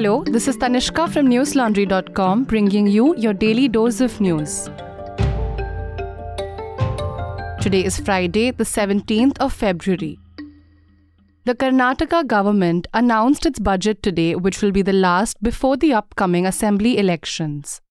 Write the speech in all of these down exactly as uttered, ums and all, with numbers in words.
Hello, this is Tanishka from newslaundry dot com bringing you your daily dose of news. Today is Friday, the seventeenth of February. The Karnataka government announced its budget today, which will be the last before the upcoming assembly elections.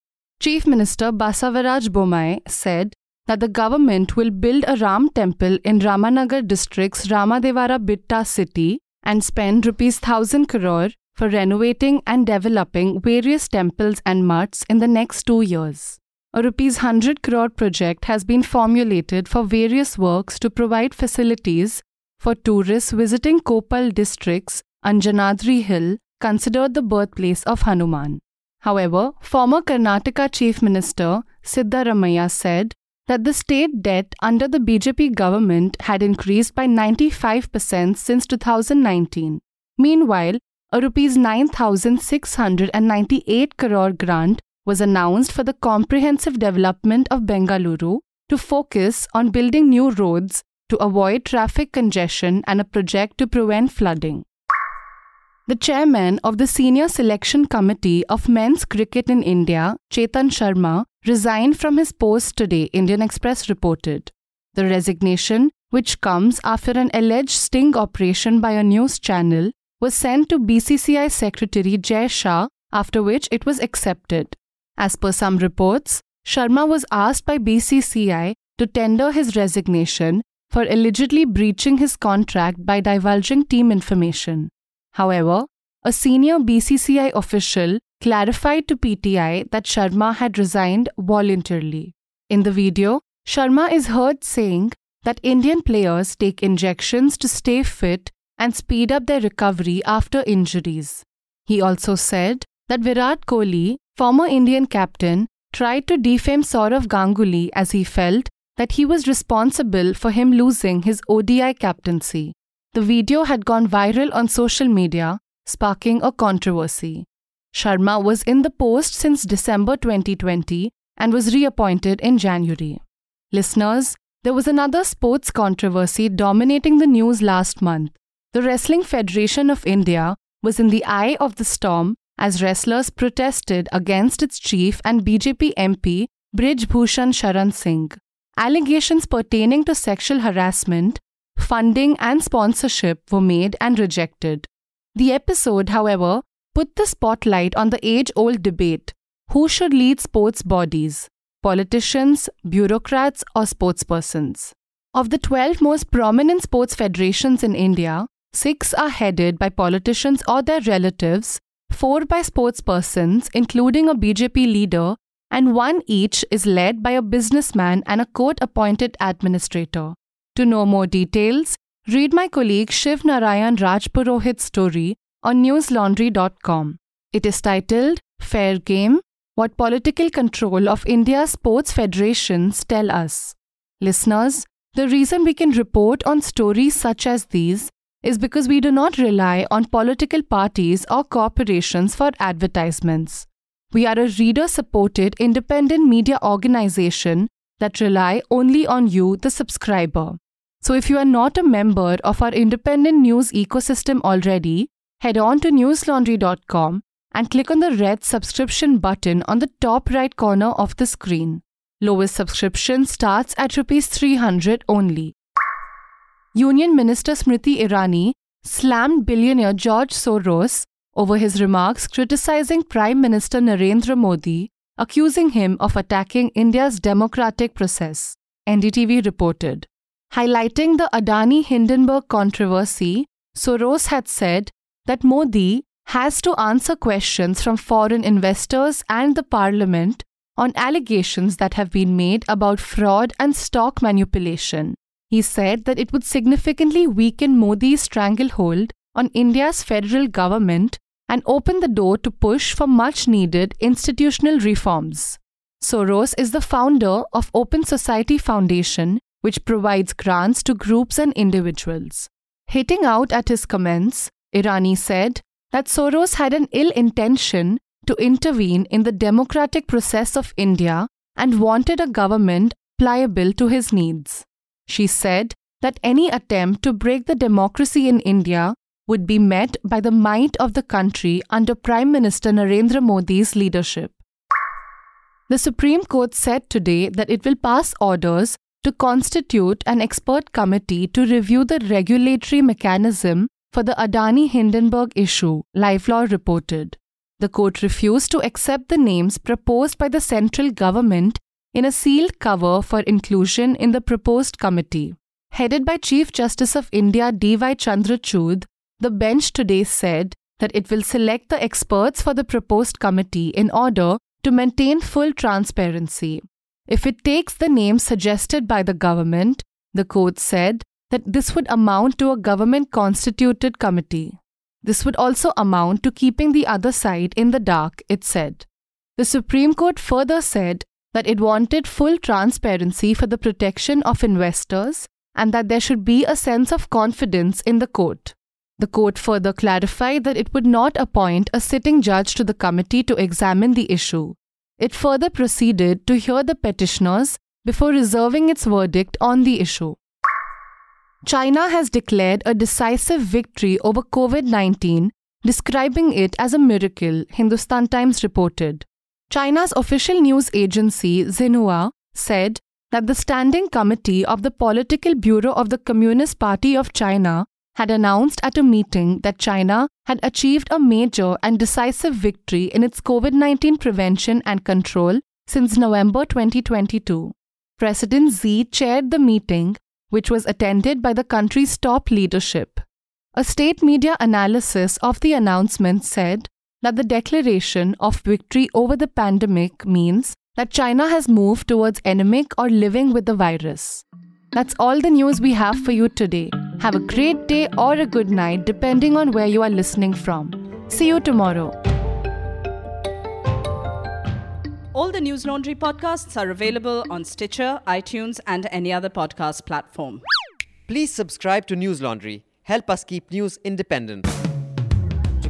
Chief Minister Basavaraj Bommai said that the government will build a Ram temple in Ramanagar district's Ramadevara Betta city and spend rupees one thousand crore for renovating and developing various temples and mutts in the next two years. A rupees one hundred crore project has been formulated for various works to provide facilities for tourists visiting Kopal district's Anjanadri Hill, considered the birthplace of Hanuman. However, former Karnataka Chief Minister Siddaramaiah said that the state debt under the B J P government had increased by ninety-five percent since two thousand nineteen. Meanwhile, a rupees nine thousand six hundred ninety-eight crore grant was announced for the comprehensive development of Bengaluru to focus on building new roads to avoid traffic congestion and a project to prevent flooding. The chairman of the Senior Selection Committee of Men's Cricket in India, Chetan Sharma, resigned from his post today, Indian Express reported. The resignation, which comes after an alleged sting operation by a news channel, was sent to B C C I Secretary Jai Shah, after which it was accepted. As per some reports, Sharma was asked by B C C I to tender his resignation for allegedly breaching his contract by divulging team information. However, a senior B C C I official clarified to P T I that Sharma had resigned voluntarily. In the video, Sharma is heard saying that Indian players take injections to stay fit and speed up their recovery after injuries. He also said that Virat Kohli, former Indian captain, tried to defame Saurav Ganguly as he felt that he was responsible for him losing his O D I captaincy. The video had gone viral on social media, sparking a controversy. Sharma was in the post since December twenty twenty and was reappointed in January. Listeners, there was another sports controversy dominating the news last month. The Wrestling Federation of India was in the eye of the storm as wrestlers protested against its chief and B J P M P Brij Bhushan Sharan Singh. Allegations pertaining to sexual harassment, funding and sponsorship were made and rejected. The episode, however, put the spotlight on the age-old debate: who should lead sports bodies, politicians, bureaucrats or sportspersons? Of the twelve most prominent sports federations in India, six are headed by politicians or their relatives, four by sportspersons, including a B J P leader, and one each is led by a businessman and a court-appointed administrator. To know more details, read my colleague Shiv Narayan Rajpurohit's story on newslaundry dot com. It is titled Fair Game: What Political Control of India's Sports Federations Tell Us. Listeners, the reason we can report on stories such as these is because we do not rely on political parties or corporations for advertisements. We are a reader-supported independent media organization that rely only on you, the subscriber. So if you are not a member of our independent news ecosystem already, head on to newslaundry dot com and click on the red subscription button on the top right corner of the screen. Lowest subscription starts at rupees three hundred only. Union Minister Smriti Irani slammed billionaire George Soros over his remarks criticizing Prime Minister Narendra Modi, accusing him of attacking India's democratic process, N D T V reported. Highlighting the Adani-Hindenburg controversy, Soros had said that Modi has to answer questions from foreign investors and the parliament on allegations that have been made about fraud and stock manipulation. He said that it would significantly weaken Modi's stranglehold on India's federal government and open the door to push for much-needed institutional reforms. Soros is the founder of Open Society Foundation, which provides grants to groups and individuals. Hitting out at his comments, Irani said that Soros had an ill intention to intervene in the democratic process of India and wanted a government pliable to his needs. She said that any attempt to break the democracy in India would be met by the might of the country under Prime Minister Narendra Modi's leadership. The Supreme Court said today that it will pass orders to constitute an expert committee to review the regulatory mechanism for the Adani-Hindenburg issue, LifeLaw reported. The court refused to accept the names proposed by the central government in a sealed cover for inclusion in the proposed committee. Headed by Chief Justice of India D Y Chandrachud, the bench today said that it will select the experts for the proposed committee in order to maintain full transparency. If it takes the names suggested by the government, the court said that this would amount to a government-constituted committee. This would also amount to keeping the other side in the dark, it said. The Supreme Court further said that it wanted full transparency for the protection of investors and that there should be a sense of confidence in the court. The court further clarified that it would not appoint a sitting judge to the committee to examine the issue. It further proceeded to hear the petitioners before reserving its verdict on the issue. China has declared a decisive victory over covid nineteen, describing it as a miracle, Hindustan Times reported. China's official news agency, Xinhua, said that the Standing Committee of the Political Bureau of the Communist Party of China had announced at a meeting that China had achieved a major and decisive victory in its covid nineteen prevention and control since November twenty twenty-two. President Xi chaired the meeting, which was attended by the country's top leadership. A state media analysis of the announcement said that the declaration of victory over the pandemic means that China has moved towards endemic or living with the virus. That's all the news we have for you today. Have a great day or a good night, depending on where you are listening from. See you tomorrow. All the News Laundry podcasts are available on Stitcher, iTunes, and any other podcast platform. Please subscribe to News Laundry. Help us keep news independent. To